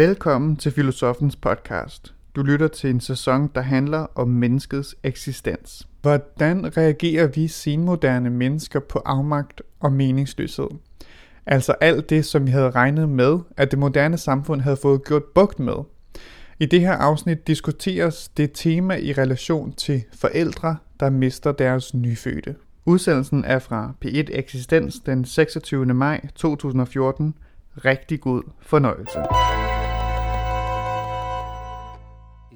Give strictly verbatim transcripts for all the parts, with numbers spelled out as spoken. Velkommen til Filosoffens podcast. Du lytter til en sæson, der handler om menneskets eksistens. Hvordan reagerer vi senmoderne mennesker på afmagt og meningsløshed? Altså alt det, som vi havde regnet med, at det moderne samfund havde fået gjort bugt med. I det her afsnit diskuteres det tema i relation til forældre, der mister deres nyfødte. Udsendelsen er fra P et Eksistens den seksogtyvende maj to tusind og fjorten. Rigtig god fornøjelse.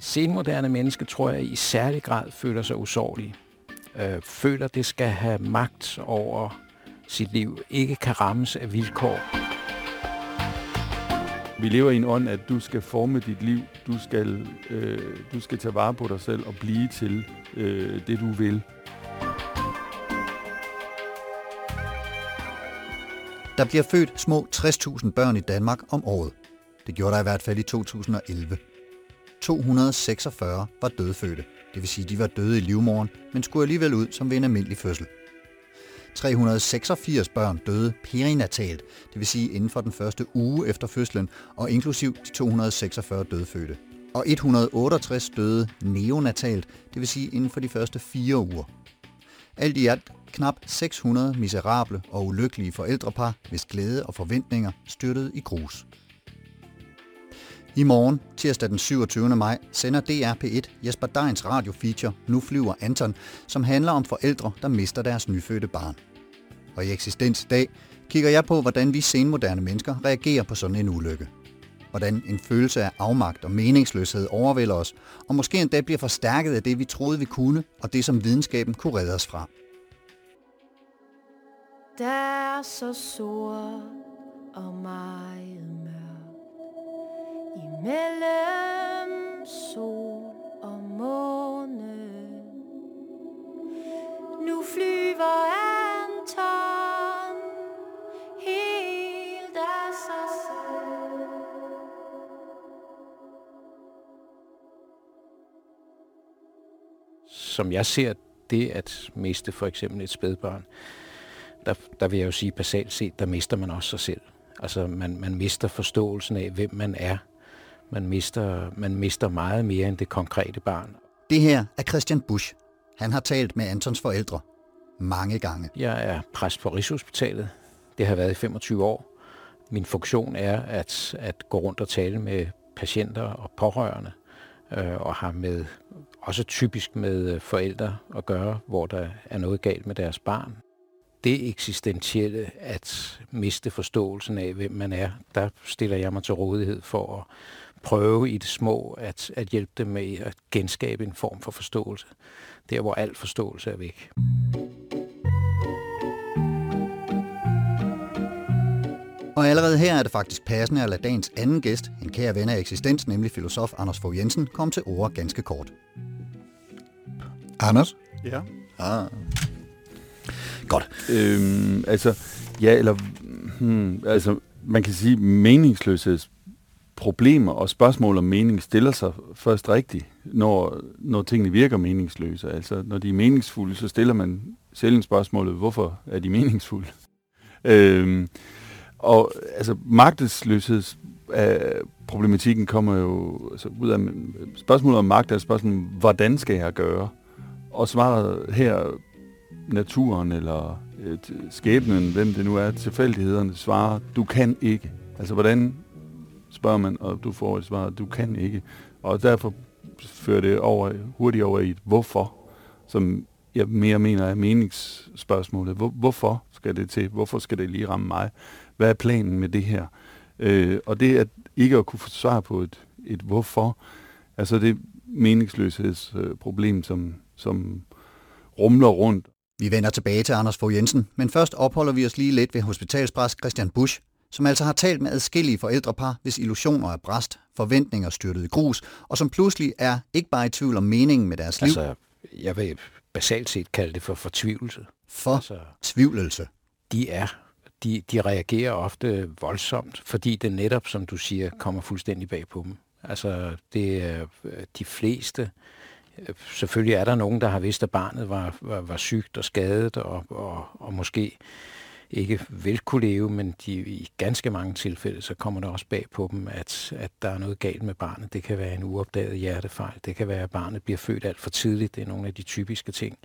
Senmoderne mennesker, tror jeg, i særlig grad føler sig usårlige. Øh, føler, det skal have magt over sit liv. Ikke kan rammes af vilkår. Vi lever i en ånd, at du skal forme dit liv. Du skal, øh, du skal tage vare på dig selv og blive til øh, det, du vil. Der bliver født små tres tusind børn i Danmark om året. Det gjorde der i hvert fald i to tusind og elleve. to hundrede og seksogfyrre var dødfødte, det vil sige, de var døde i livmoderen, men skulle alligevel ud som ved en almindelig fødsel. tre hundrede og seksogfirs børn døde perinatalt, det vil sige inden for den første uge efter fødslen, og inklusiv de to hundrede og seksogfyrre dødfødte. Og et hundrede og otteogtres døde neonatalt, det vil sige inden for de første fire uger. Alt i alt knap seks hundrede miserable og ulykkelige forældrepar, hvis glæde og forventninger styrtede i grus. I morgen, tirsdag den syvogtyvende maj, sender D R P et Jesper Deins radiofeature Nu flyver Anton, som handler om forældre, der mister deres nyfødte barn. Og i Eksistens i dag kigger jeg på, hvordan vi senmoderne mennesker reagerer på sådan en ulykke. Hvordan en følelse af afmagt og meningsløshed overvælder os, og måske endda bliver forstærket af det, vi troede, vi kunne, og det, som videnskaben kunne redde os fra. Der er så sort og meget mørkt imellem sol og måne. Nu flyver Anton helt af sig selv. Som jeg ser det at miste for eksempel et spædbarn, Der, der vil jeg jo sige, basalt set, der mister man også sig selv. Altså, man, man mister forståelsen af, hvem man er. Man mister, man mister meget mere end det konkrete barn. Det her er Christian Busch. Han har talt med Antons forældre mange gange. Jeg er præst på Rigshospitalet. Det har været i femogtyve år. Min funktion er at, at gå rundt og tale med patienter og pårørende, øh, og har med, også typisk med forældre at gøre, hvor der er noget galt med deres barn. Det eksistentielle, at miste forståelsen af, hvem man er, der stiller jeg mig til rådighed for at prøve i det små at, at hjælpe dem med at genskabe en form for forståelse. Der, hvor al forståelse er væk. Og allerede her er det faktisk passende at lade dagens anden gæst, en kære ven af Eksistens, nemlig filosof Anders Fogh Jensen, komme til ord ganske kort. Anders? Ja? Ah... Godt. Øhm, altså, ja, eller, hmm, altså, man kan sige, meningsløshedsproblemer og spørgsmål om mening stiller sig først rigtigt, når, når tingene virker meningsløse. Altså, når de er meningsfulde, så stiller man selv spørgsmålet, hvorfor er de meningsfulde? Øhm, og, altså, magtesløshedsproblematikken kommer jo altså, ud af spørgsmålet om magt, er spørgsmålet, hvordan skal jeg gøre? Og svaret her... naturen eller skæbnen, hvem det nu er, tilfældighederne svarer, du kan ikke. Altså hvordan spørger man, og du får et svar, du kan ikke. Og derfor fører det over, hurtigt over i et hvorfor, som jeg mere mener er meningsspørgsmålet. Hvor, hvorfor skal det til? Hvorfor skal det lige ramme mig? Hvad er planen med det her? Øh, og det at ikke at kunne få svar på et, et hvorfor, altså det meningsløshedsproblem, som, som rumler rundt. Vi vender tilbage til Anders Fogh Jensen, men først opholder vi os lige lidt ved hospitalspræst Christian Busch, som altså har talt med adskillige forældrepar, hvis illusioner er bræst, forventninger styrtet i grus, og som pludselig er ikke bare i tvivl om meningen med deres liv. Altså, jeg vil basalt set kalde det for fortvivlelse. For altså, tvivlelse. De er. De, de reagerer ofte voldsomt, fordi det netop, som du siger, kommer fuldstændig bag på dem. Altså, det er de fleste... Selvfølgelig er der nogen, der har vidst, at barnet var, var, var sygt og skadet og, og, og måske ikke vel kunne leve, men de, i ganske mange tilfælde, så kommer der også bag på dem, at, at der er noget galt med barnet. Det kan være en uopdaget hjertefejl. Det kan være, at barnet bliver født alt for tidligt. Det er nogle af de typiske ting,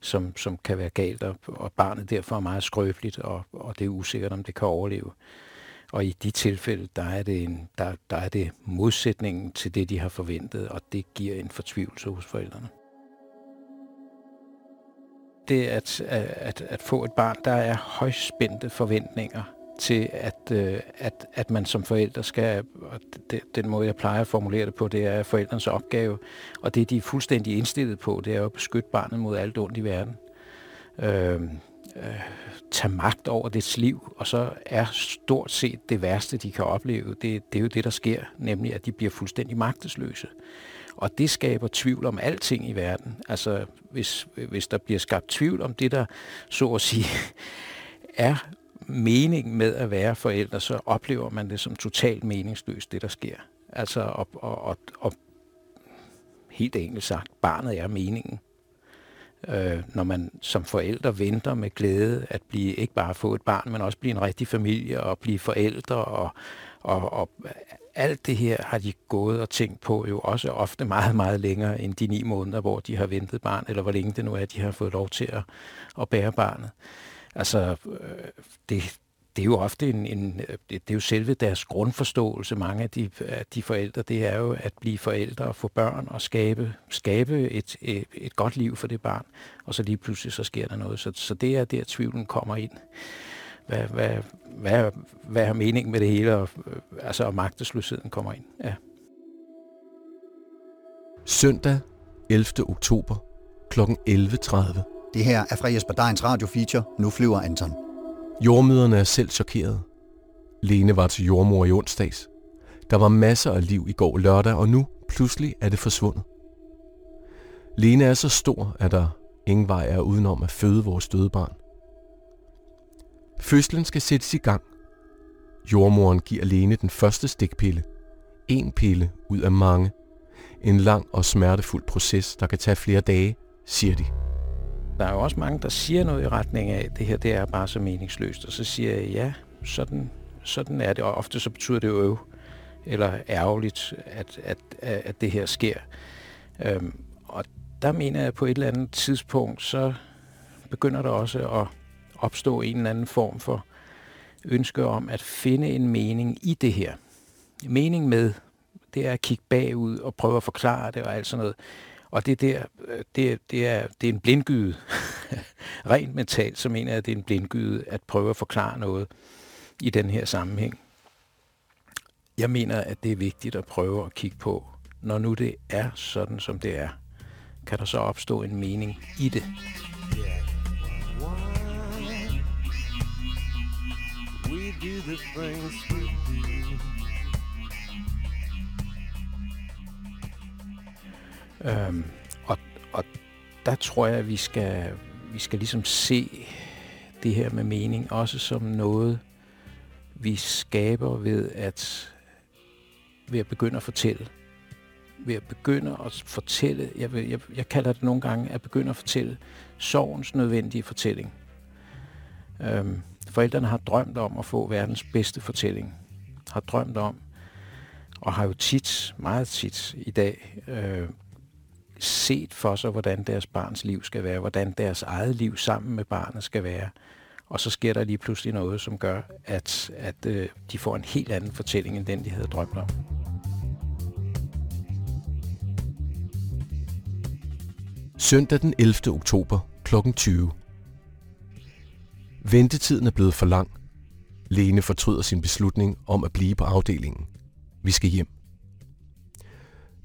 som, som kan være galt, og, og barnet derfor er meget skrøbeligt, og, og det er usikkert, om det kan overleve. Og i de tilfælde, der er det, en, der, der er det modsætningen til det, de har forventet, og det giver en fortvivlelse hos forældrene. Det at, at, at få et barn, der er højspændte forventninger til, at, at, at man som forældre skal, og det, den måde jeg plejer at formulere det på, det er forældrenes opgave, og det de er fuldstændig indstillet på, det er at beskytte barnet mod alt ondt i verden. Øh, øh, tage magt over dets liv, og så er stort set det værste, de kan opleve, det, det er jo det, der sker, nemlig at de bliver fuldstændig magtesløse. Og det skaber tvivl om alting i verden. Altså, hvis, hvis der bliver skabt tvivl om det, der så at sige er meningen med at være forældre, så oplever man det som totalt meningsløst, det der sker. Altså, og, og, og, og helt enkelt sagt, barnet er meningen. Øh, når man som forældre venter med glæde at blive, ikke bare få et barn, men også blive en rigtig familie og blive forældre og, og, og alt det her har de gået og tænkt på jo også ofte meget, meget længere end de ni måneder, hvor de har ventet barn, eller hvor længe det nu er, de har fået lov til at, at bære barnet. Altså, det, det er jo ofte en, en... Det er jo selve deres grundforståelse, mange af de, af de forældre, det er jo at blive forældre og få børn og skabe, skabe et, et, et godt liv for det barn, og så lige pludselig så sker der noget. Så, så det er der, tvivlen kommer ind. Hvad, hvad, hvad, hvad er meningen med det hele, og, altså, og magtesløsheden kommer ind. Ja. Søndag ellevte oktober klokken elleve tredive. Det her er Freja Spadens radiofeature, Nu flyver Anton. Jordmøderne er selv chokeret. Lene var til jordmor i onsdags. Der var masser af liv i går lørdag, og nu pludselig er det forsvundet. Lene er så stor, at der ingen vej er udenom at føde vores døde barn. Fødslen skal sættes i gang. Jordmoren giver Lene den første stikpille. En pille ud af mange. En lang og smertefuld proces, der kan tage flere dage, siger de. Der er jo også mange, der siger noget i retning af, at det her det er bare så meningsløst. Og så siger jeg, ja, sådan, sådan er det. Og ofte så betyder det jo øv, eller ærgerligt, at, at, at det her sker. Øhm, og der mener jeg, at på et eller andet tidspunkt, så begynder der også at opstå en eller anden form for ønske om at finde en mening i det her. Mening med, det er at kigge bagud og prøve at forklare det og alt sådan noget. Og det der, det, det, er, det er en blindgyde. Rent mentalt, så mener jeg, at det er en blindgyde at prøve at forklare noget i den her sammenhæng. Jeg mener, at det er vigtigt at prøve at kigge på, når nu det er sådan, som det er, kan der så opstå en mening i det. Øhm, og, og der tror jeg, at vi skal, vi skal ligesom se det her med mening også som noget, vi skaber ved at, ved at begynde at fortælle. Ved at begynde at fortælle, jeg, jeg, jeg kalder det nogle gange, at begynde at fortælle sorgens nødvendige fortælling. Øhm, Forældrene har drømt om at få verdens bedste fortælling. Har drømt om, og har jo tit, meget tit i dag, øh, set for sig, hvordan deres barns liv skal være, hvordan deres eget liv sammen med barnet skal være. Og så sker der lige pludselig noget, som gør, at, at øh, de får en helt anden fortælling, end den, de havde drømt om. Søndag den ellevte oktober klokken tyve. Ventetiden er blevet for lang. Lene fortryder sin beslutning om at blive på afdelingen. Vi skal hjem.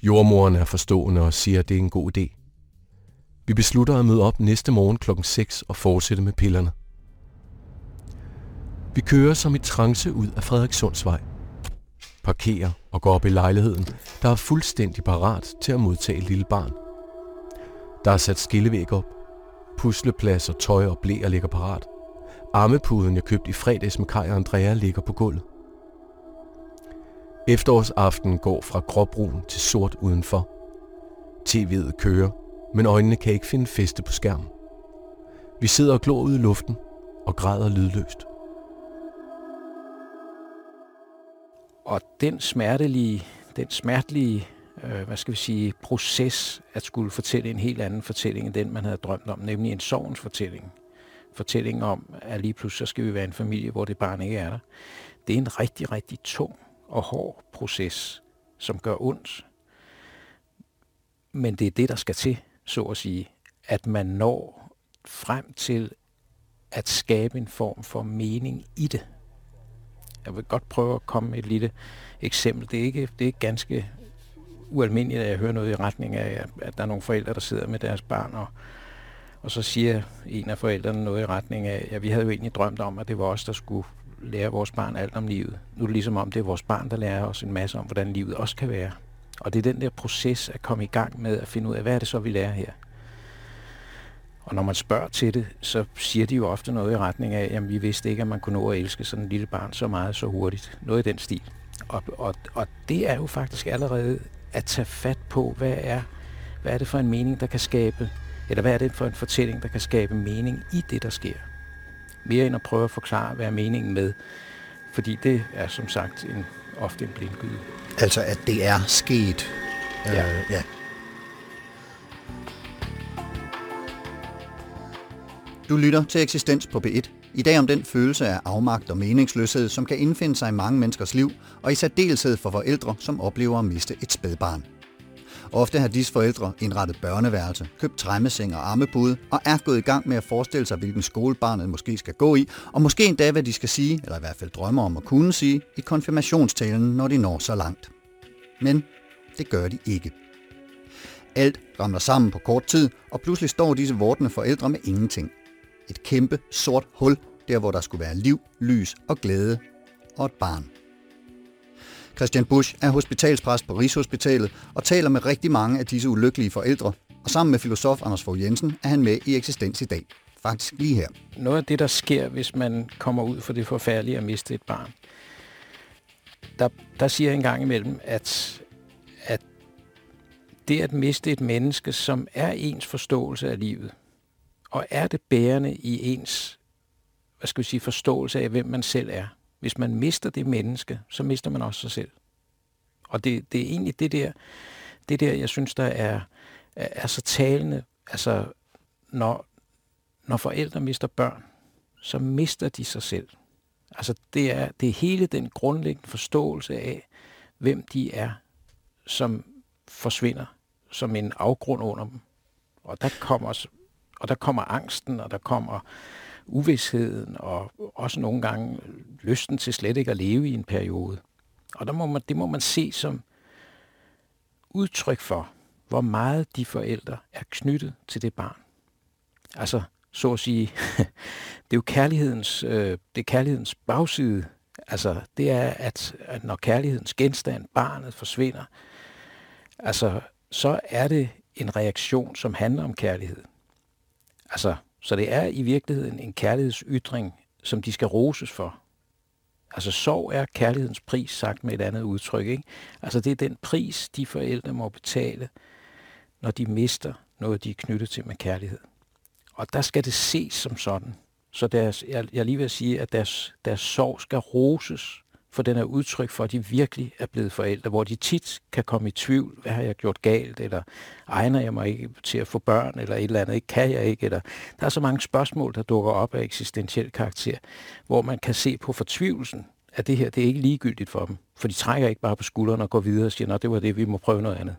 Jordmoren er forstående og siger, at det er en god idé. Vi beslutter at møde op næste morgen klokken seks og fortsætte med pillerne. Vi kører som i trance ud af Frederikssundsvej. Parkerer og går op i lejligheden, der er fuldstændig parat til at modtage et lille barn. Der er sat skillevæg op. Pusleplads og tøj og blæer ligger parat. Armepuden, jeg købte i fredags med Kaj og Andrea, ligger på gulvet. Efterårsaften går fra gråbrun til sort udenfor. T V'et kører, men øjnene kan ikke finde fæste på skærmen. Vi sidder og glor ud i luften, og græder lydløst. Og den smertelige, den smertelige, øh, hvad skal vi sige, proces at skulle fortælle en helt anden fortælling end den, man havde drømt om, nemlig en sorgens fortælling. Fortællingen om, at lige pludselig så skal vi være en familie, hvor det barn ikke er der. Det er en rigtig, rigtig tung og hård proces, som gør ondt. Men det er det, der skal til, så at sige, at man når frem til at skabe en form for mening i det. Jeg vil godt prøve at komme med et lille eksempel. Det er ikke, det er ikke ganske ualmindeligt, at jeg hører noget i retning af, at der er nogle forældre, der sidder med deres barn, og, og så siger en af forældrene noget i retning af, ja, vi havde jo egentlig drømt om, at det var os, der skulle lære vores barn alt om livet. Nu er det ligesom om, det er vores barn, der lærer os en masse om, hvordan livet også kan være. Og det er den der proces at komme i gang med at finde ud af, hvad er det så, vi lærer her? Og når man spørger til det, så siger de jo ofte noget i retning af, jamen vi vidste ikke, at man kunne nå at elske sådan et lille barn så meget, så hurtigt. Noget i den stil. Og, og, og det er jo faktisk allerede at tage fat på, hvad er, hvad er det for en mening, der kan skabe, eller hvad er det for en fortælling, der kan skabe mening i det, der sker. Mere end at prøve at forklare, hvad er meningen med. Fordi det er som sagt en, ofte en blindgyde. Altså at det er sket. Ja. Øh, ja. Du lytter til Eksistens på P et. I dag om den følelse af afmagt og meningsløshed, som kan indfinde sig i mange menneskers liv, og i særdeleshed for forældre, som oplever at miste et spædbarn. Ofte har disse forældre indrettet børneværelse, købt træmmeseng og armepude, og er gået i gang med at forestille sig, hvilken skole barnet måske skal gå i, og måske endda, hvad de skal sige, eller i hvert fald drømmer om at kunne sige, i konfirmationstalen, når de når så langt. Men det gør de ikke. Alt ramler sammen på kort tid, og pludselig står disse vortende forældre med ingenting. Et kæmpe, sort hul, der hvor der skulle være liv, lys og glæde, og et barn. Christian Busch er hospitalspræst på Rigshospitalet og taler med rigtig mange af disse ulykkelige forældre, og sammen med filosof Anders Fogh Jensen er han med i Eksistens i dag. Faktisk lige her. Noget af det, der sker, hvis man kommer ud for det forfærdelige at miste et barn, der, der siger jeg en gang imellem, at, at det at miste et menneske, som er ens forståelse af livet, og er det bærende i ens, hvad skal vi sige, forståelse af, hvem man selv er. Hvis man mister det menneske, så mister man også sig selv. Og det, det er egentlig det der, det der, jeg synes, der er, er så talende. Altså, når, når forældre mister børn, så mister de sig selv. Altså, det er, det er hele den grundlæggende forståelse af, hvem de er, som forsvinder som en afgrund under dem. Og der kommer også... Og der kommer angsten, og der kommer uvisheden, og også nogle gange lysten til slet ikke at leve i en periode. Og der må man, det må man se som udtryk for, hvor meget de forældre er knyttet til det barn. Altså, så at sige, det er jo kærlighedens, øh, det er kærlighedens bagside. Altså, det er, at, at når kærlighedens genstand, barnet, forsvinder, altså, så er det en reaktion, som handler om kærlighed. Altså, så det er i virkeligheden en kærlighedsytring, som de skal roses for. Altså, sorg er kærlighedens pris, sagt med et andet udtryk, ikke? Altså, det er den pris, de forældre må betale, når de mister noget, de er knyttet til med kærlighed. Og der skal det ses som sådan. Så deres, jeg, jeg lige vil sige, at deres, deres sorg skal roses, for den er udtryk for, at de virkelig er blevet forældre, hvor de tit kan komme i tvivl, hvad har jeg gjort galt, eller egner jeg mig ikke til at få børn, eller et eller andet, kan jeg ikke, eller der er så mange spørgsmål, der dukker op af eksistentiel karakter, hvor man kan se på fortvivlelsen, at det her, det er ikke ligegyldigt for dem, for de trækker ikke bare på skuldrene og går videre og siger, nå, det var det, vi må prøve noget andet.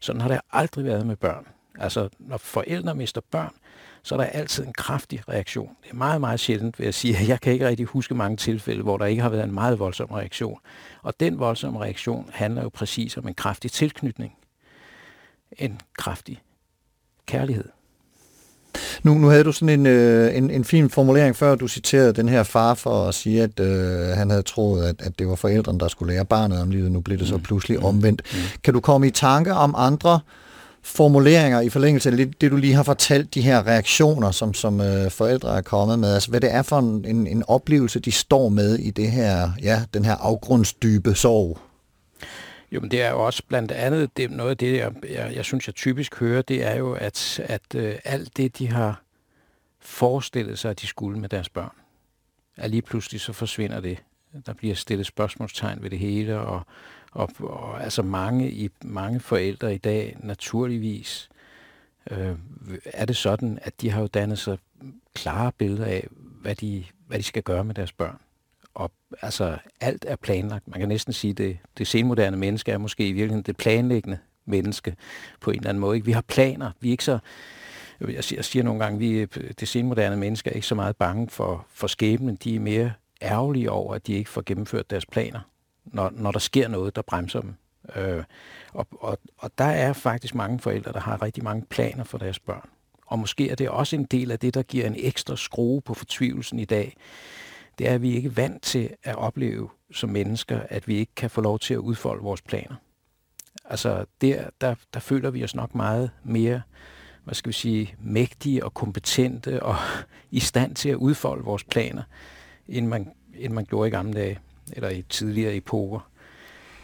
Sådan har det aldrig været med børn. Altså, når forældre mister børn, så er der altid en kraftig reaktion. Det er meget, meget sjældent, vil jeg sige. Jeg kan ikke rigtig huske mange tilfælde, hvor der ikke har været en meget voldsom reaktion. Og den voldsomme reaktion handler jo præcis om en kraftig tilknytning. En kraftig kærlighed. Nu, nu havde du sådan en, øh, en, en fin formulering før, du citerede den her far for at sige, at øh, han havde troet, at, at det var forældrene, der skulle lære barnet om livet. Nu blev det så pludselig omvendt. Mm. Mm. Kan du komme i tanke om andre formuleringer i forlængelse af det, du lige har fortalt, de her reaktioner, som, som øh, forældre er kommet med, altså hvad det er for en, en, en oplevelse, de står med i det her, ja, den her afgrundsdybe sorg? Jo, men det er jo også blandt andet, det, noget af det, jeg, jeg, jeg synes, jeg typisk hører, det er jo, at, at øh, alt det, de har forestillede sig, at de skulle med deres børn. At lige pludselig så forsvinder det. Der bliver stillet spørgsmålstegn ved det hele, og, og, og altså mange, i, mange forældre i dag naturligvis øh, er det sådan, at de har jo dannet sig klare billeder af, hvad de, hvad de skal gøre med deres børn. Og altså alt er planlagt. Man kan næsten sige, at det, det senmoderne menneske er måske i virkeligheden det planlæggende menneske på en eller anden måde. Vi har planer. Vi er ikke så... Jeg siger, jeg siger nogle gange, vi det senmoderne mennesker er ikke så meget bange for, for skæbnen. De er mere ærgerlige over, at de ikke får gennemført deres planer, når, når der sker noget, der bremser dem. Øh, og, og, og der er faktisk mange forældre, der har rigtig mange planer for deres børn. Og måske er det også en del af det, der giver en ekstra skrue på fortvivlelsen i dag. Det er, at vi ikke er vant til at opleve som mennesker, at vi ikke kan få lov til at udfolde vores planer. Altså der, der, der føler vi os nok meget mere, hvad skal vi sige, mægtige og kompetente og i stand til at udfolde vores planer, end man, end man gjorde i gamle dage, eller i tidligere epoker.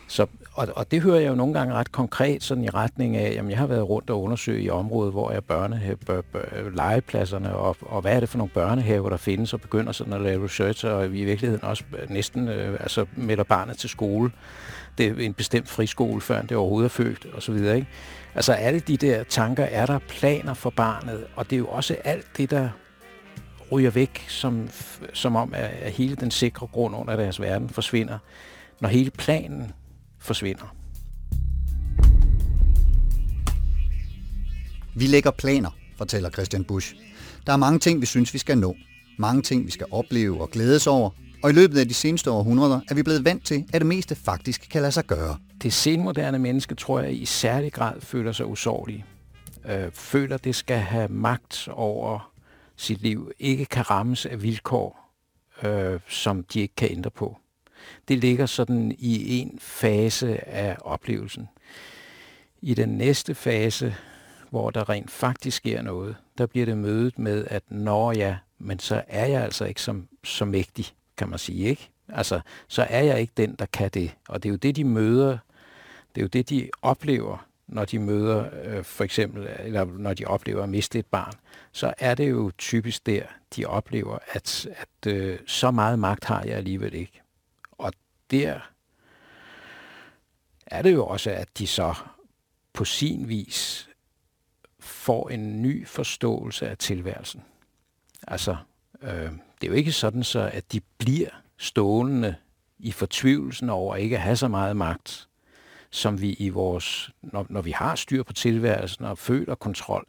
Så, og, og det hører jeg jo nogle gange ret konkret sådan i retning af, jamen jeg har været rundt og undersøge i området, hvor er børnehave, bør, bør, legepladserne, og, og hvad er det for nogle børnehaver, der findes, og begynder sådan at lave research, og i virkeligheden også næsten øh, altså melder barnet til skole. Det er en bestemt friskole, før det overhovedet er født, og så videre, ikke? Altså alle de der tanker, er der planer for barnet, og det er jo også alt det, der ryger væk, som, som om at hele den sikre grund under deres verden forsvinder, når hele planen forsvinder. Vi lægger planer, fortæller Christian Busch. Der er mange ting, vi synes, vi skal nå. Mange ting, vi skal opleve og glædes over. Og i løbet af de seneste århundreder er vi blevet vant til, at det meste faktisk kan lade sig gøre. Det senmoderne menneske, tror jeg, i særlig grad føler sig usårlige. Øh, føler, det skal have magt over sit liv. Ikke kan rammes af vilkår, øh, som de ikke kan ændre på. Det ligger sådan i en fase af oplevelsen. I den næste fase, hvor der rent faktisk sker noget, der bliver det mødet med, at når jeg, men så er jeg altså ikke som, som mægtig, kan man sige, ikke? Altså, så er jeg ikke den, der kan det. Og det er jo det, de møder, det er jo det, de oplever, når de møder, øh, for eksempel, eller når de oplever at miste et barn, så er det jo typisk der, de oplever, at, at øh, så meget magt har jeg alligevel ikke. Der er det jo også, at de så på sin vis får en ny forståelse af tilværelsen. Altså, øh, det er jo ikke sådan så, at de bliver stående i fortvivlelsen over ikke at have så meget magt, som vi i vores, når, når vi har styr på tilværelsen og føler kontrol,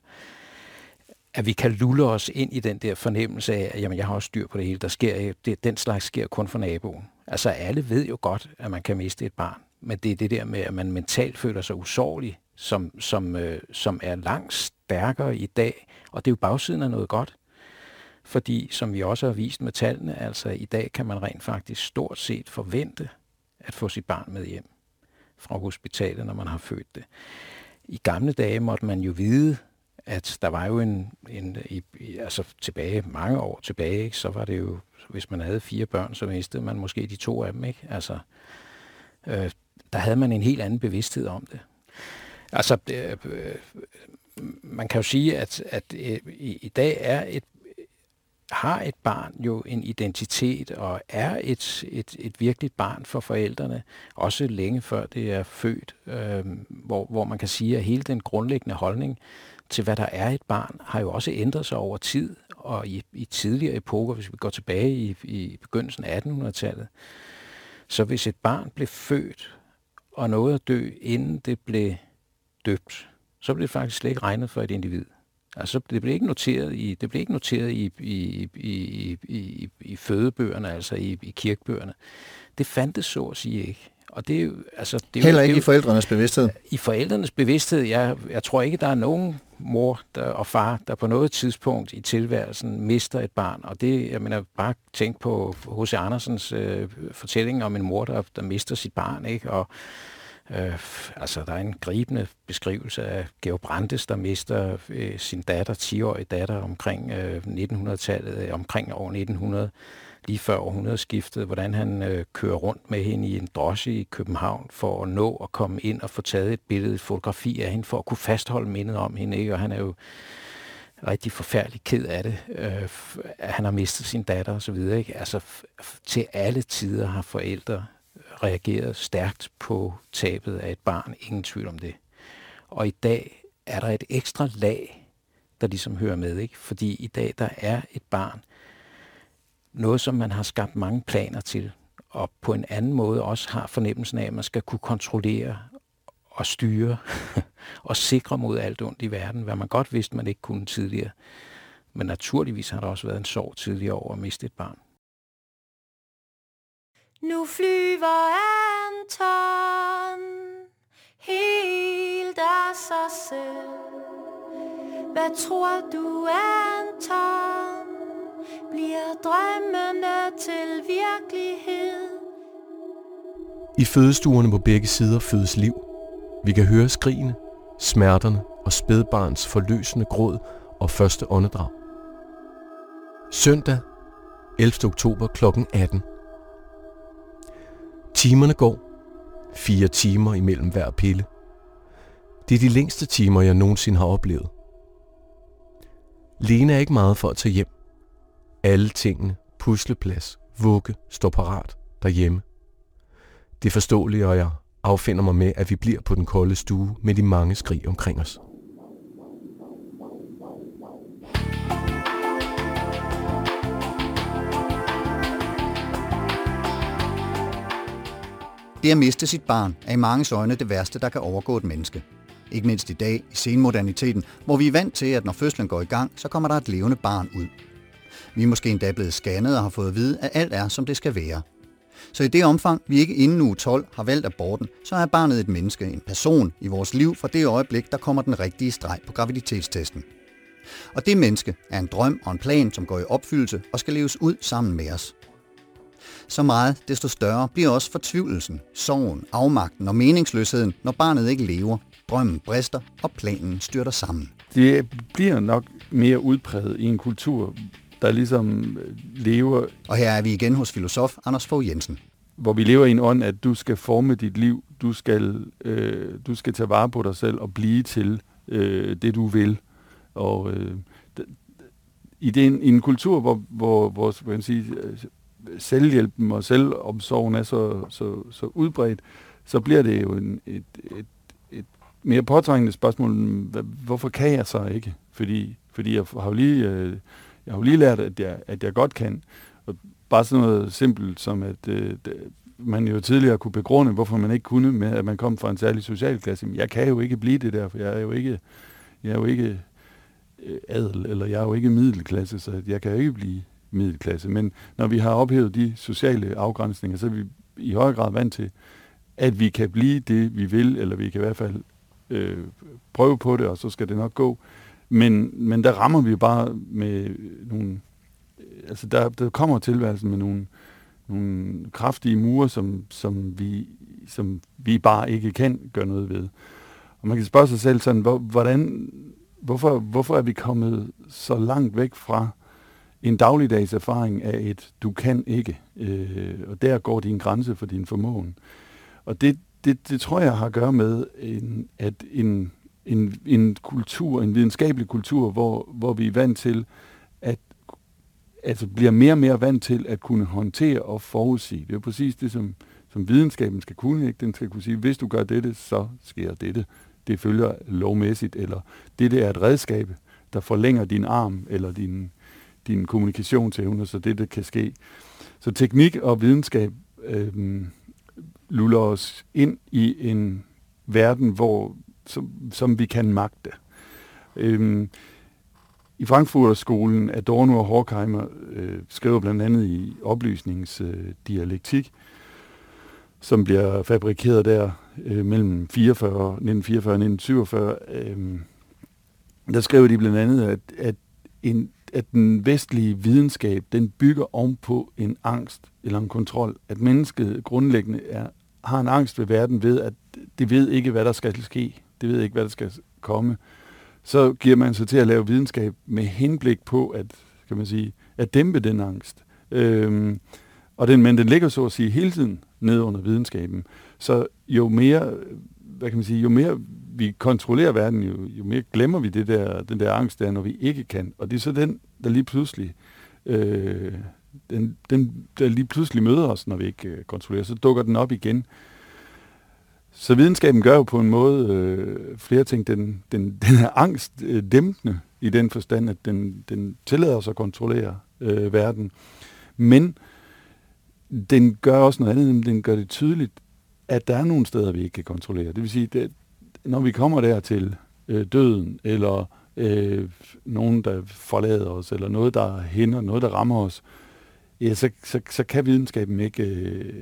at vi kan lulle os ind i den der fornemmelse af, at jamen, jeg har også styr på det hele, der sker, det, den slags sker kun for naboen. Altså alle ved jo godt, at man kan miste et barn, men det er det der med, at man mentalt føler sig usårlig, som, som, øh, som er langt stærkere i dag, og det er jo bagsiden af noget godt. Fordi, som vi også har vist med tallene, altså i dag kan man rent faktisk stort set forvente at få sit barn med hjem fra hospitalet, når man har født det. I gamle dage måtte man jo vide, at der var jo en, en i, altså tilbage, mange år tilbage, ikke, så var det jo, hvis man havde fire børn, så mistede man måske de to af dem, ikke? Altså, øh, der havde man en helt anden bevidsthed om det. Altså, øh, øh, man kan jo sige, at, at øh, i, i dag er et, har et barn jo en identitet, og er et, et, et virkeligt barn for forældrene, også længe før det er født, øh, hvor, hvor man kan sige, at hele den grundlæggende holdning til hvad der er et barn, har jo også ændret sig over tid, og i, i tidligere epoker, hvis vi går tilbage i, i begyndelsen af attenhundredetallet, så hvis et barn blev født og nåede at dø, inden det blev døbt, så blev det faktisk slet ikke regnet for et individ. Altså det blev ikke noteret i, det blev ikke noteret i, i, i, i, i, i fødebøgerne, altså i, i kirkebøgerne. Det fandtes så at sige ikke. Og det er jo, altså, det er heller jo, ikke det er jo, i forældrenes bevidsthed? I forældrenes bevidsthed, jeg, jeg tror ikke, der er nogen mor der, og far, der på noget tidspunkt i tilværelsen mister et barn. Og det, jeg mener, bare tænk på H C. Andersens øh, fortælling om en mor, der, der mister sit barn, ikke? Og øh, altså, der er en gribende beskrivelse af Georg Brandes, der mister øh, sin datter, ti-årige datter, omkring øh, nitten hundrede-tallet, øh, omkring år nitten hundrede. Lige før århundredeskiftet, hvordan han øh, kører rundt med hende i en drosje i København for at nå at komme ind og få taget et billede, et fotografi af hende, for at kunne fastholde mindet om hende, ikke? Og han er jo rigtig forfærdeligt ked af det, øh, at han har mistet sin datter osv. Altså f- til alle tider har forældre reageret stærkt på tabet af et barn, ingen tvivl om det. Og i dag er der et ekstra lag, der ligesom hører med, ikke? Fordi i dag der er et barn, noget som man har skabt mange planer til, og på en anden måde også har fornemmelsen af, at man skal kunne kontrollere og styre og sikre mod alt ondt i verden, hvad man godt vidste, man ikke kunne tidligere. Men naturligvis har der også været en sorg tidligere over at miste et barn. Nu flyver Anton helt af sig selv. Hvad tror du, Anton? Bliver drømmene til virkelighed? I fødestuerne på begge sider fødes liv. Vi kan høre skrigene, smerterne og spædbarns forløsende gråd og første åndedrag. Søndag, ellevte oktober klokken atten. Timerne går. Fire timer imellem hver pille. Det er de længste timer, jeg nogensinde har oplevet. Lene er ikke meget for at tage hjem. Alle tingene, pusleplads, vugge, står parat derhjemme. Det forståelige, og jeg affinder mig med, at vi bliver på den kolde stue med de mange skrig omkring os. Det at miste sit barn er i manges øjne det værste, der kan overgå et menneske. Ikke mindst i dag, i senmoderniteten, hvor vi er vant til, at når fødslen går i gang, så kommer der et levende barn ud. Vi er måske endda blevet scannet og har fået at vide, at alt er, som det skal være. Så i det omfang, vi ikke inden uge tolv har valgt aborten, så er barnet et menneske, en person i vores liv fra det øjeblik, der kommer den rigtige streg på graviditetstesten. Og det menneske er en drøm og en plan, som går i opfyldelse og skal leves ud sammen med os. Så meget, desto større bliver også fortvivlelsen, sorgen, afmagten og meningsløsheden, når barnet ikke lever, drømmen brister og planen styrter sammen. Det bliver nok mere udpræget i en kultur, der ligesom lever... Og her er vi igen hos filosof Anders Fogh Jensen. Hvor vi lever i en ånd, at du skal forme dit liv, du skal, øh, du skal tage vare på dig selv og blive til øh, det, du vil. Og øh, i, den, i en kultur, hvor, hvor, hvor kan man sige, selvhjælpen og selvomsorgen er så, så, så udbredt, så bliver det jo en, et, et, et mere påtrængende spørgsmål, hvorfor kan jeg så ikke? Fordi, fordi jeg har jo lige... Øh, Jeg har jo lige lært, at jeg, at jeg godt kan. Og bare sådan noget simpelt som, at øh, man jo tidligere kunne begrunde, hvorfor man ikke kunne med, at man kom fra en særlig social klasse. Men jeg kan jo ikke blive det der, for jeg er jo ikke, jeg er jo ikke øh, adel, eller jeg er jo ikke middelklasse, så jeg kan jo ikke blive middelklasse. Men når vi har ophævet de sociale afgrænsninger, så er vi i høj grad vant til, at vi kan blive det, vi vil, eller vi kan i hvert fald øh, prøve på det, og så skal det nok gå. Men, men der rammer vi bare med nogle... Altså, der, der kommer tilværelsen med nogle, nogle kraftige mure, som, som, vi, som vi bare ikke kan gøre noget ved. Og man kan spørge sig selv sådan, hvor, hvordan, hvorfor, hvorfor er vi kommet så langt væk fra en dagligdags erfaring af et, du kan ikke, øh, og der går din grænse for din formåen. Og det, det, det tror jeg har at gøre med, en, at en... En, en kultur, en videnskabelig kultur, hvor, hvor vi er vant til, at altså bliver mere og mere vant til at kunne håndtere og forudsige. Det er præcis det, som, som videnskaben skal kunne. Ikke? Den skal kunne sige, hvis du gør dette, så sker dette. Det følger lovmæssigt, eller dette er et redskab, der forlænger din arm eller din, din kommunikationsevne, så dette kan ske. Så teknik og videnskab øh, luller os ind i en verden, hvor Som, som vi kan magte. Øhm, I Frankfurterskolen, Adorno og Horkheimer øh, skriver blandt andet i Oplysningens øh, dialektik, som bliver fabrikeret der øh, mellem nitten fireogfyrre og nitten syvogfyrre. Øh, der skriver de blandt andet, at, at, en, at den vestlige videnskab, den bygger ovenpå en angst eller en kontrol. At mennesket grundlæggende er, har en angst ved verden ved, at det ved ikke, hvad der skal ske. Det ved ikke, hvad der skal komme. Så giver man sig til at lave videnskab med henblik på at, kan man sige, at dæmpe den angst. Øhm, og den, men den ligger så at sige hele tiden ned under videnskaben. Så jo mere hvad kan man sige, jo mere vi kontrollerer verden, jo, jo mere glemmer vi det der, den der angst der, når vi ikke kan. Og det er så den, der lige pludselig, øh, den, den, der lige pludselig møder os, når vi ikke øh, kontrollerer. Så dukker den op igen. Så videnskaben gør jo på en måde øh, flere ting. Den, den, den er angstdæmpende i den forstand, at den, den tillader os at kontrollere øh, verden. Men den gør også noget andet, den gør det tydeligt, at der er nogle steder, vi ikke kan kontrollere. Det vil sige, at når vi kommer der til øh, døden, eller øh, nogen, der forlader os, eller noget, der hænder, noget, der rammer os, ja, så, så, så kan videnskaben ikke... Øh,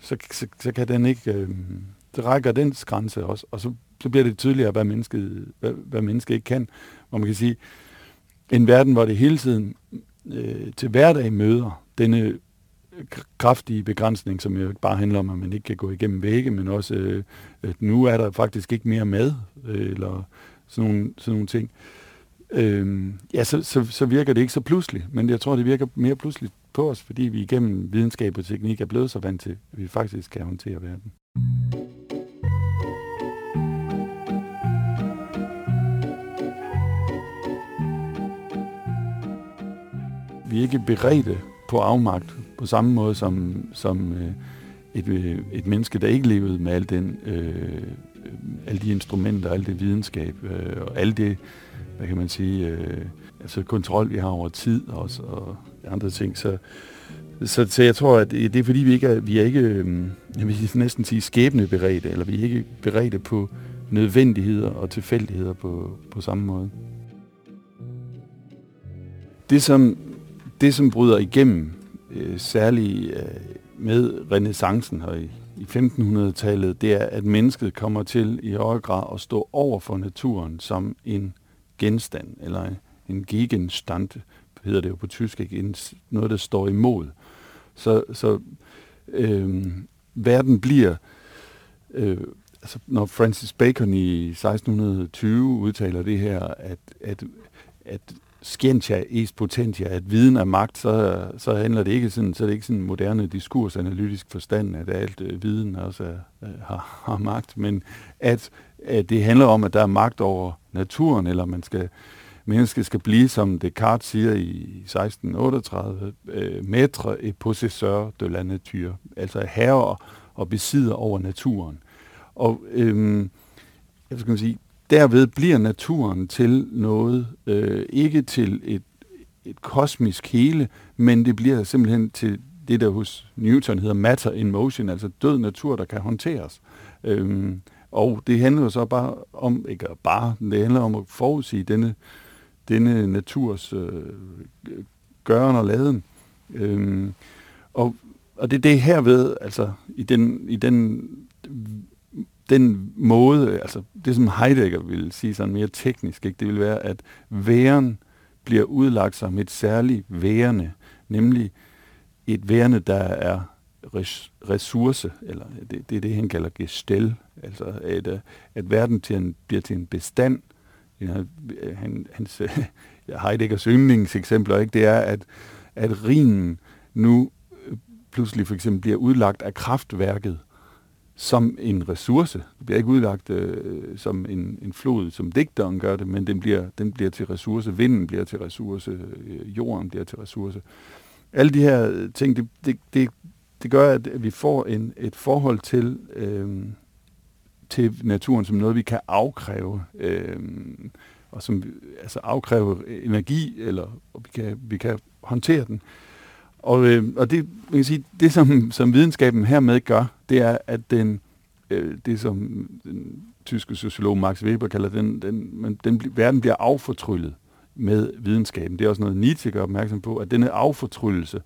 Så, så, så kan den ikke, øh, så rækker dens grænse også, og så, så bliver det tydeligere, hvad mennesket, hvad, hvad mennesket ikke kan. Hvor man kan sige, en verden, hvor det hele tiden øh, til hverdag møder denne kraftige begrænsning, som jo ikke bare handler om, at man ikke kan gå igennem vægge, men også, øh, at nu er der faktisk ikke mere mad, øh, eller sådan nogle, sådan nogle ting. Øh, ja, så, så, så virker det ikke så pludselig, men jeg tror, det virker mere pludseligt på os, fordi vi igennem videnskab og teknik er blevet så vant til, at vi faktisk kan håndtere verden. Vi er ikke beredte på afmagt på samme måde som, som et, et menneske, der ikke levede med al den, øh, alle de instrumenter, al det videnskab øh, og al det, hvad kan man sige, øh, altså kontrol, vi har over tid også, og andre ting. Så, så, så jeg tror, at det er fordi, vi ikke er, vi er ikke, jeg vil næsten sige skæbneberedte, eller vi er ikke beredte på nødvendigheder og tilfældigheder på, på samme måde. Det som, det, som bryder igennem, særligt med renæssancen her i, i femtenhundredetallet, det er, at mennesket kommer til i høj grad at stå over for naturen som en genstand, eller en gegenstand, hedder det jo på tysk, ikke? Noget, der står imod. Så, så øh, verden bliver, øh, altså, når Francis Bacon i seksten tyve udtaler det her, at, at, at scientia est potentia, at viden er magt, så, så handler det ikke sådan, så er det ikke sådan en moderne diskursanalytisk forstand, at alt øh, viden også er, har, har magt, men at, at det handler om, at der er magt over naturen, eller man skal mennesket skal blive, som Descartes siger i seksten otteogtredive, maître et possesseur de la nature, altså herre og besidder over naturen. Og øhm, jeg skal sige, derved bliver naturen til noget, øh, ikke til et, et kosmisk hele, men det bliver simpelthen til det, der hos Newton hedder matter in motion, altså død natur, der kan håndteres. Øhm, og det handler så bare om, ikke bare, det handler om at forudsige denne denne naturs øh, gøren og laden. Øhm, og, og det er det herved, altså i den, i den, den måde, altså det som Heidegger ville sige sådan mere teknisk, ikke? Det vil være, at væren bliver udlagt som et særligt værende, nemlig et værende, der er res, ressource, eller det, det er det, han kalder gestel, altså at, at verden til en, bliver til en bestand. Han, hans Heideggers yndlingseksempler, ikke? Det er, at, at rimen nu pludselig for eksempel bliver udlagt af kraftværket som en ressource. Det bliver ikke udlagt øh, som en, en flod, som digteren gør det, men den bliver, den bliver til ressource, vinden bliver til ressource, øh, jorden bliver til ressource. Alle de her ting, det, det, det, det gør, at vi får en, et forhold til... Øh, til naturen som noget, vi kan afkræve, øh, og som altså afkræve energi, eller og vi, kan, vi kan håndtere den. Og, øh, og det, man kan sige, det som, som videnskaben hermed gør, det er, at den, øh, det som den tyske sociolog Max Weber kalder, den, den, den, verden bliver affortryllet med videnskaben. Det er også noget, Nietzsche gør opmærksom på, at denne affortryllelse,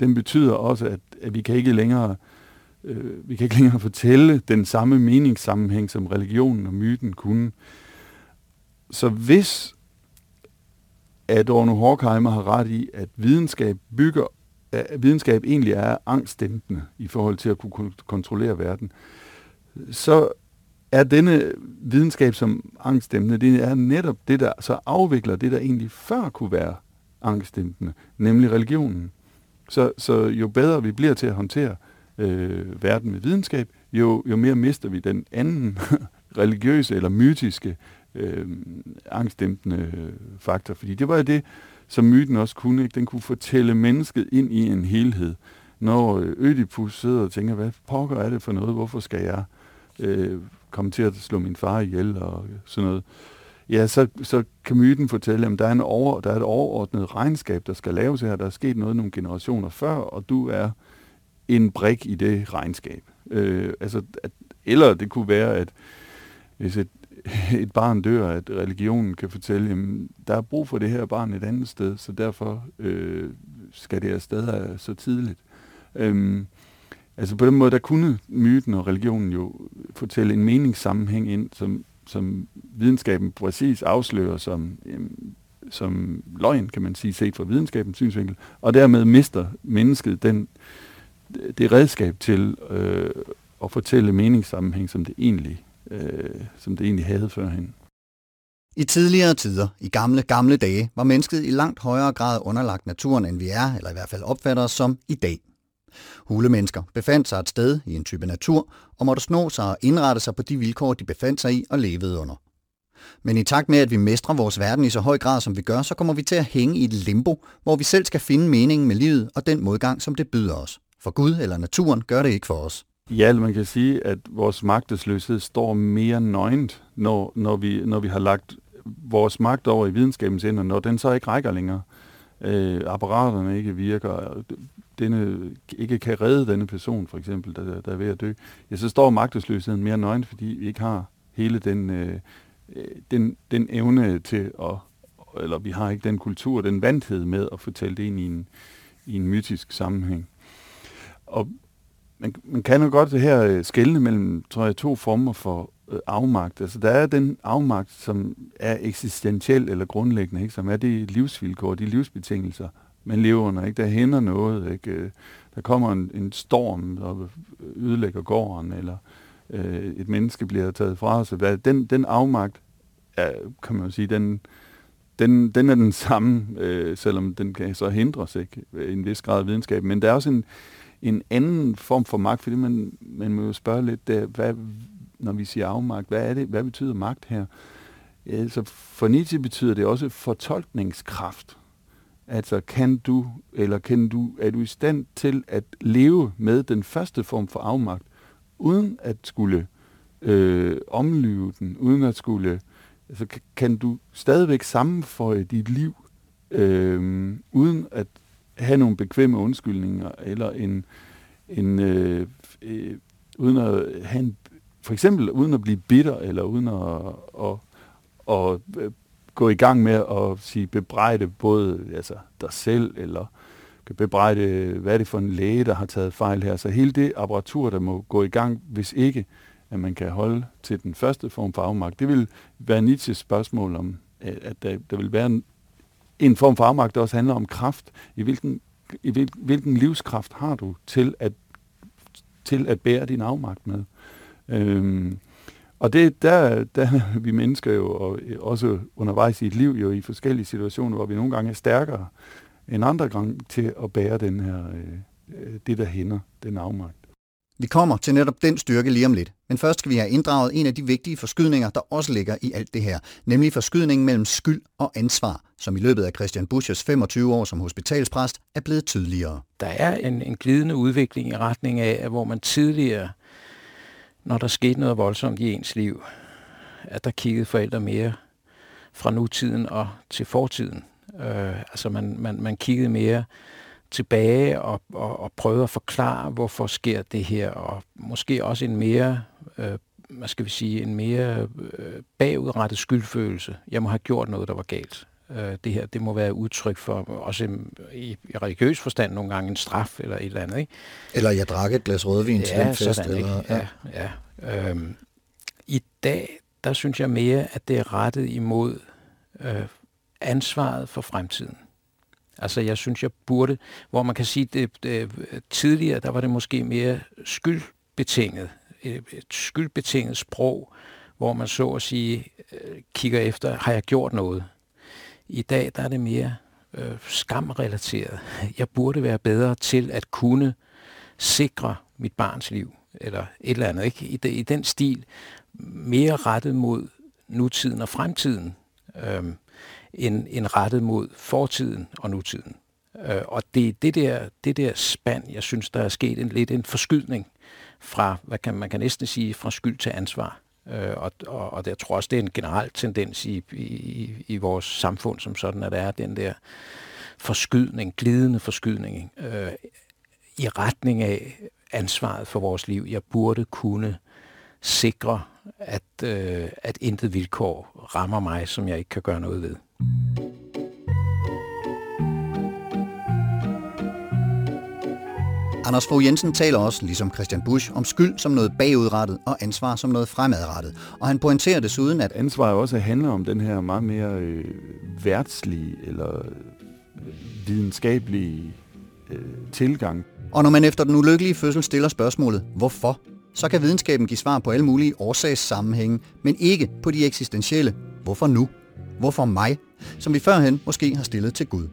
den betyder også, at, at vi kan ikke længere Vi kan ikke længere fortælle den samme meningssammenhæng, som religionen og myten kunne. Så hvis Adorno Horkheimer har ret i, at videnskab, bygger, at videnskab egentlig er angstdæmpende i forhold til at kunne kontrollere verden, så er denne videnskab som angstdæmpende, det er netop det, der så afvikler det, der egentlig før kunne være angstdæmpende, nemlig religionen. Så, så jo bedre vi bliver til at håndtere Øh, verden med videnskab, jo, jo mere mister vi den anden religiøse eller mytiske øh, angstdæmpende faktor. Fordi det var jo det, som myten også kunne. Ikke? Den kunne fortælle mennesket ind i en helhed. Når Ødipus sidder og tænker, hvad pokker er det for noget? Hvorfor skal jeg øh, komme til at slå min far ihjel og sådan noget? Ja, så, så kan myten fortælle, at der er, en over, der er et overordnet regnskab, der skal laves her. Der er sket noget nogle generationer før, og du er en brik i det regnskab. Øh, altså, at, eller det kunne være, at hvis et, et barn dør, at religionen kan fortælle, at der er brug for det her barn et andet sted, så derfor øh, skal det afsted så tidligt. Øh, altså på den måde, der kunne myten og religionen jo fortælle en meningssammenhæng ind, som som videnskaben præcis afslører som, som løgn, kan man sige, set fra videnskabens synsvinkel, og dermed mister mennesket den, det redskab til øh, at fortælle meningssammenhæng, som det egentlig, øh, som det egentlig havde førhen. I tidligere tider, i gamle, gamle dage, var mennesket i langt højere grad underlagt naturen, end vi er, eller i hvert fald opfatter os som i dag. Hulemennesker befandt sig et sted i en type natur og måtte sno sig og indrette sig på de vilkår, de befandt sig i og levede under. Men i takt med, at vi mestrer vores verden i så høj grad, som vi gør, så kommer vi til at hænge i et limbo, hvor vi selv skal finde meningen med livet og den modgang, som det byder os. For Gud eller naturen gør det ikke for os. Ja, man kan sige, at vores magtesløshed står mere nøgent, når, når, vi, når vi har lagt vores magt over i videnskabens hænder, når den så ikke rækker længere. Øh, apparaterne ikke virker, denne, ikke kan redde denne person, for eksempel, der, der er ved at dø, ja, så står magtesløsheden mere nøgen, fordi vi ikke har hele den, øh, den, den evne til, at, eller vi har ikke den kultur, den vanthed med at fortælle det ind i en, i en mytisk sammenhæng. Og man, man kan jo godt det her skelne mellem, tror jeg, to former for øh, afmagt. Altså der er den afmagt, som er eksistentiel eller grundlæggende, ikke? Som er de livsvilkår, de livsbetingelser, man lever under, ikke? Der hænder noget, ikke? Der kommer en, en storm, der ødelægger gården, eller øh, et menneske bliver taget fra os. Den, den afmagt, er, kan man jo sige, den, den, den er den samme, øh, selvom den kan så hindres, ikke? I en vis grad af videnskab. Men der er også en, en anden form for magt, fordi man, man må jo spørge lidt, der, hvad, når vi siger afmagt, hvad er det? Hvad betyder magt her? Altså, for Nietzsche betyder det også fortolkningskraft. Altså, kan du, eller kan du, er du i stand til at leve med den første form for afmagt, uden at skulle øh, omlyve den, uden at skulle, altså, kan du stadigvæk sammenføje dit liv, øh, uden at have nogle bekvemme undskyldninger, eller en, en øh, øh, uden at have en, for eksempel uden at blive bitter, eller uden at, og, og gå i gang med at sige, bebrejde både altså, dig selv, eller bebrejde, hvad er det for en læge, der har taget fejl her. Så hele det apparatur, der må gå i gang, hvis ikke, at man kan holde til den første form for afmagt. Det vil være Nietzsches spørgsmål om, at der, der vil være en, en form for afmagt, der også handler om kraft. I hvilken, i hvil, hvilken livskraft har du til at, til at bære din afmagt med? Øhm, Og det, der, der vi mennesker jo, og også undervejs i et liv, jo i forskellige situationer, hvor vi nogle gange er stærkere end andre gange til at bære den her, det, der hænder, den afmagt. Vi kommer til netop den styrke lige om lidt, men først skal vi have inddraget en af de vigtige forskydninger, der også ligger i alt det her, nemlig forskydningen mellem skyld og ansvar, som i løbet af Christian Busches femogtyve år som hospitalspræst er blevet tydeligere. Der er en, en glidende udvikling i retning af, hvor man tidligere, når der skete noget voldsomt i ens liv, at der kiggede forældre mere fra nutiden og til fortiden. Øh, altså man, man, man kiggede mere tilbage og, og, og prøvede at forklare, hvorfor sker det her, og måske også en mere, øh, hvad skal vi sige, en mere øh, bagudrettet skyldfølelse. Jeg må have gjort noget, der var galt. Øh, det her, det må være udtryk for, også i, i religiøs forstand nogle gange, en straf eller et eller andet, ikke? Eller jeg drak et glas rødvin ja, til den fest. Sådan, eller, ja, ja. ja. Øhm, I dag, der synes jeg mere, at det er rettet imod øh, ansvaret for fremtiden. Altså, jeg synes, jeg burde, hvor man kan sige, det, det, tidligere, der var det måske mere skyldbetinget, et, et skyldbetinget sprog, hvor man så at sige, øh, kigger efter, har jeg gjort noget? I dag der er det mere øh, skamrelateret. Jeg burde være bedre til at kunne sikre mit barns liv, eller et eller andet, ikke? I, de, i den stil, mere rettet mod nutiden og fremtiden, øh, end, end rettet mod fortiden og nutiden. Øh, og det er det der, det der spand, jeg synes, der er sket en lidt en forskydning fra, hvad kan, man kan næsten sige, fra skyld til ansvar. Øh, og, og, og jeg tror også, det er en generel tendens i, i, i vores samfund, som sådan, at der er den der forskydning, glidende forskydning, øh, i retning af ansvaret for vores liv. Jeg burde kunne sikre, at, øh, at intet vilkår rammer mig, som jeg ikke kan gøre noget ved. Anders Fogh Jensen taler også, ligesom Christian Busch, om skyld som noget bagudrettet og ansvar som noget fremadrettet. Og han pointerer desuden, at ansvar også handler om den her meget mere øh, værtslige eller videnskabelige øh, tilgang. Og når man efter den ulykkelige fødsel stiller spørgsmålet, hvorfor, så kan videnskaben give svar på alle mulige årsagssammenhænge, men ikke på de eksistentielle, hvorfor nu, hvorfor mig, som vi førhen måske har stillet til Gud.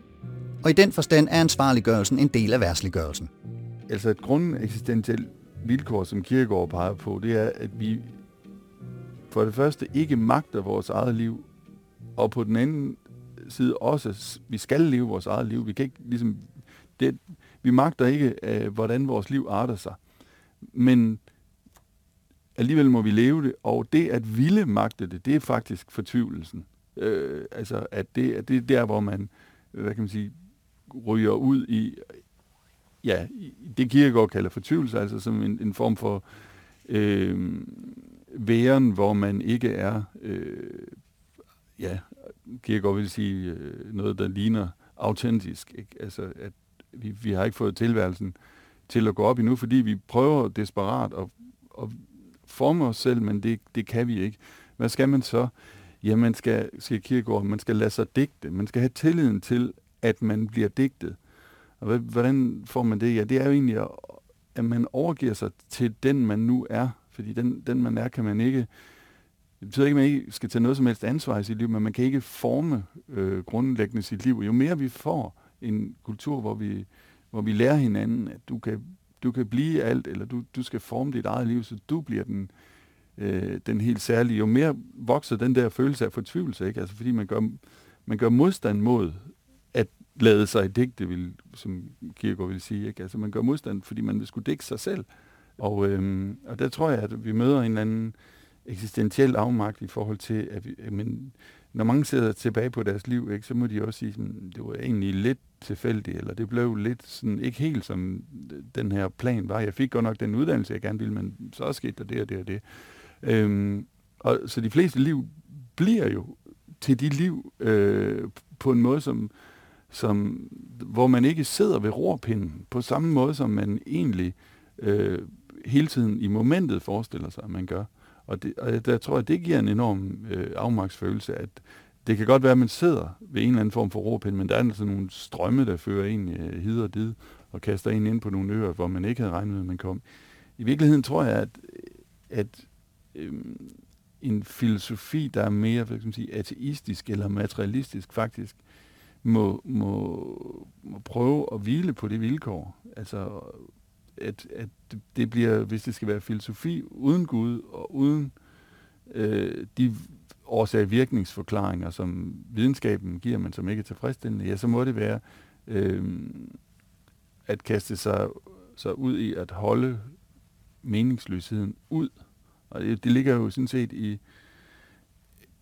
Og i den forstand er ansvarliggørelsen en del af værtsliggørelsen. Altså et grundeksistentielt vilkår, som Kierkegaard peger på, det er, at vi for det første ikke magter vores eget liv, og på den anden side også, vi skal leve vores eget liv. Vi kan ikke ligesom... Det, vi magter ikke, øh, hvordan vores liv arter sig, men alligevel må vi leve det, og det at ville magte det, det er faktisk fortvivlelsen. Øh, altså, at det, at det er der, hvor man, hvad kan man sige, ryger ud i, ja, det Kierkegaard kalder fortvivlelse, altså som en, en form for øh, væren, hvor man ikke er, øh, ja, Kierkegaard vil sige øh, noget, der ligner autentisk, ikke? Altså, at Vi, vi har ikke fået tilværelsen til at gå op endnu, fordi vi prøver desperat at, at forme os selv, men det, det kan vi ikke. Hvad skal man så? Ja, man skal, siger Kierkegaard, man skal lade sig digte. Man skal have tilliden til, at man bliver digtet. Og hvordan får man det? Ja, det er jo egentlig, at, at man overgiver sig til den, man nu er. Fordi den, den man er, kan man ikke... Det betyder ikke, at man ikke skal tage noget som helst ansvar i sit liv, men man kan ikke forme øh, grundlæggende sit liv. Jo mere vi får en kultur, hvor vi, hvor vi lærer hinanden, at du kan, du kan blive alt, eller du, du skal forme dit eget liv, så du bliver den, øh, den helt særlige. Jo mere vokser den der følelse af fortvivlelse, ikke? Altså, fordi man gør, man gør modstand mod at lade sig digte, vil, som Kierkegaard vil sige. Ikke? Altså, man gør modstand, fordi man vil skulle digte sig selv. Og, øh, og der tror jeg, at vi møder en eller anden eksistentiel afmagt i forhold til, at vi... At man, når mange sidder tilbage på deres liv, ikke, så må de også sige, sådan, det var egentlig lidt tilfældigt, eller det blev lidt sådan, ikke helt som den her plan var. Jeg fik godt nok den uddannelse, jeg gerne ville, men så skete der det og det og det. Øhm, og, så de fleste liv bliver jo til de liv øh, på en måde, som, som, hvor man ikke sidder ved rorpinden, på samme måde, som man egentlig øh, hele tiden i momentet forestiller sig, at man gør. Og, det, og jeg tror, at det giver en enorm øh, afmagtsfølelse, at det kan godt være, at man sidder ved en eller anden form for råpind, men der er altså nogle strømme, der fører en øh, hid og did, og kaster en ind på nogle øer, hvor man ikke havde regnet med, at man kom. I virkeligheden tror jeg, at, at øh, en filosofi, der er mere for eksempel, sige, ateistisk eller materialistisk, faktisk må, må, må prøve at hvile på det vilkår. Altså... At, at det bliver, hvis det skal være filosofi, uden Gud og uden øh, de årsag-virkningsforklaringer, som videnskaben giver, men som ikke er tilfredsstillende, ja, så må det være øh, at kaste sig, sig ud i at holde meningsløsheden ud. Og det, det ligger jo sådan set i,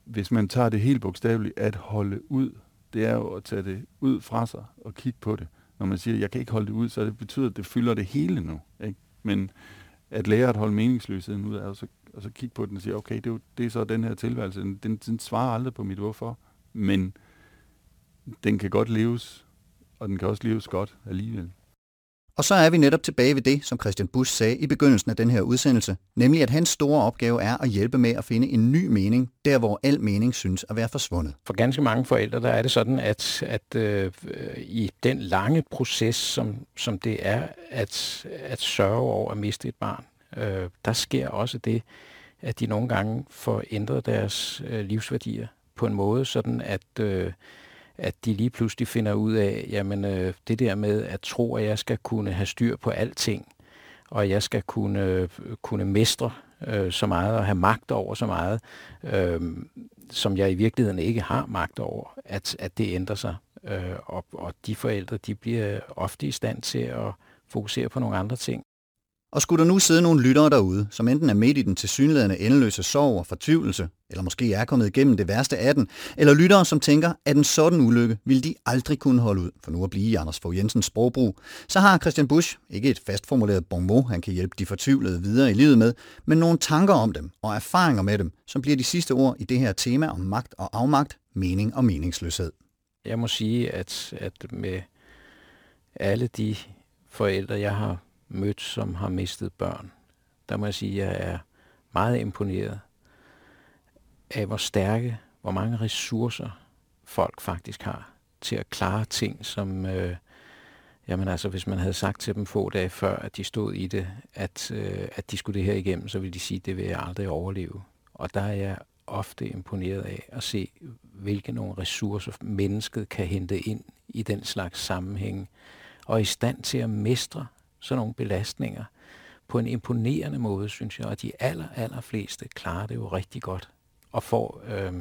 hvis man tager det helt bogstaveligt, at holde ud. Det er jo at tage det ud fra sig og kigge på det. Når man siger, jeg kan ikke holde det ud, så det betyder, at det fylder det hele nu. Ikke? Men at lære at holde meningsløsheden ud, er også, og så kigge på den og sige, okay, det er, jo, det er så den her tilværelse, den, den svarer aldrig på mit hvorfor, men den kan godt leves, og den kan også leves godt alligevel. Og så er vi netop tilbage ved det, som Christian Busch sagde i begyndelsen af den her udsendelse, nemlig at hans store opgave er at hjælpe med at finde en ny mening, der hvor al mening synes at være forsvundet. For ganske mange forældre, der er det sådan, at, at øh, i den lange proces, som, som det er at, at sørge over at miste et barn, øh, der sker også det, at de nogle gange får ændret deres øh, livsværdier på en måde, sådan at... Øh, at de lige pludselig finder ud af, jamen øh, det der med at tro, at jeg skal kunne have styr på alting, og jeg skal kunne, kunne mestre øh, så meget og have magt over så meget, øh, som jeg i virkeligheden ikke har magt over, at, at det ændrer sig. Øh, og, og de forældre, de bliver ofte i stand til at fokusere på nogle andre ting. Og skulle der nu sidde nogle lyttere derude, som enten er midt i den tilsyneladende endeløse sorg og fortvivlelse, eller måske er kommet igennem det værste af den, eller lyttere, som tænker, at en sådan ulykke ville de aldrig kunne holde ud, for nu at blive i Anders Fogh Jensens sprogbrug, så har Christian Busch ikke et fastformuleret bon mot, han kan hjælpe de fortvivlede videre i livet med, men nogle tanker om dem og erfaringer med dem, som bliver de sidste ord i det her tema om magt og afmagt, mening og meningsløshed. Jeg må sige, at, at med alle de forældre, jeg har mødt, som har mistet børn, der må jeg sige, at jeg er meget imponeret af, hvor stærke, hvor mange ressourcer folk faktisk har til at klare ting, som, øh, jamen altså, hvis man havde sagt til dem få dage før, at de stod i det, at, øh, at de skulle det her igennem, så ville de sige, at det vil jeg aldrig overleve. Og der er jeg ofte imponeret af at se, hvilke nogle ressourcer mennesket kan hente ind i den slags sammenhæng, og i stand til at mestre sådan nogle belastninger på en imponerende måde, synes jeg, og de aller, aller fleste klarer det jo rigtig godt, og får, øh,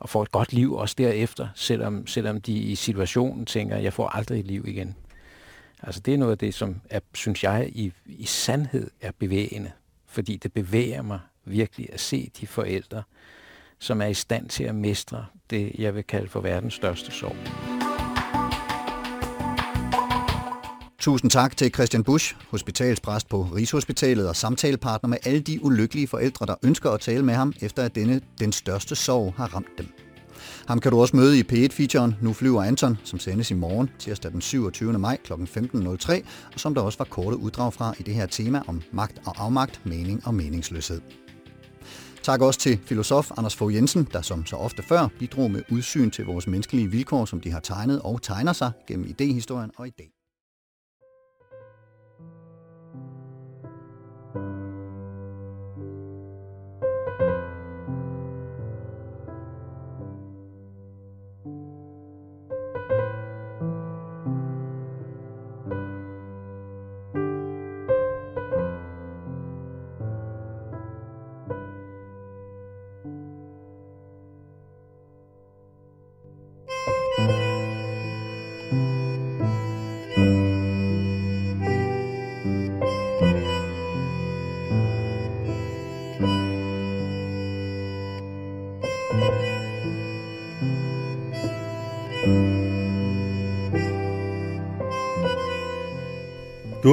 og får et godt liv også derefter, selvom, selvom de i situationen tænker, jeg får aldrig et liv igen. Altså det er noget af det, som er, synes jeg i, i sandhed er bevægende, fordi det bevæger mig virkelig at se de forældre, som er i stand til at mestre det, jeg vil kalde for verdens største sorg. Tusind tak til Christian Busch, hospitalspræst på Rigshospitalet og samtalepartner med alle de ulykkelige forældre, der ønsker at tale med ham, efter at denne, den største sorg, har ramt dem. Ham kan du også møde i P et-featuren Nu flyver Anton, som sendes i morgen, tirsdag den syvogtyvende maj klokken femten nul tre, og som der også var korte uddrag fra i det her tema om magt og afmagt, mening og meningsløshed. Tak også til filosof Anders Fogh Jensen, der som så ofte før bidrog med udsyn til vores menneskelige vilkår, som de har tegnet og tegner sig gennem idéhistorien og i dag. Du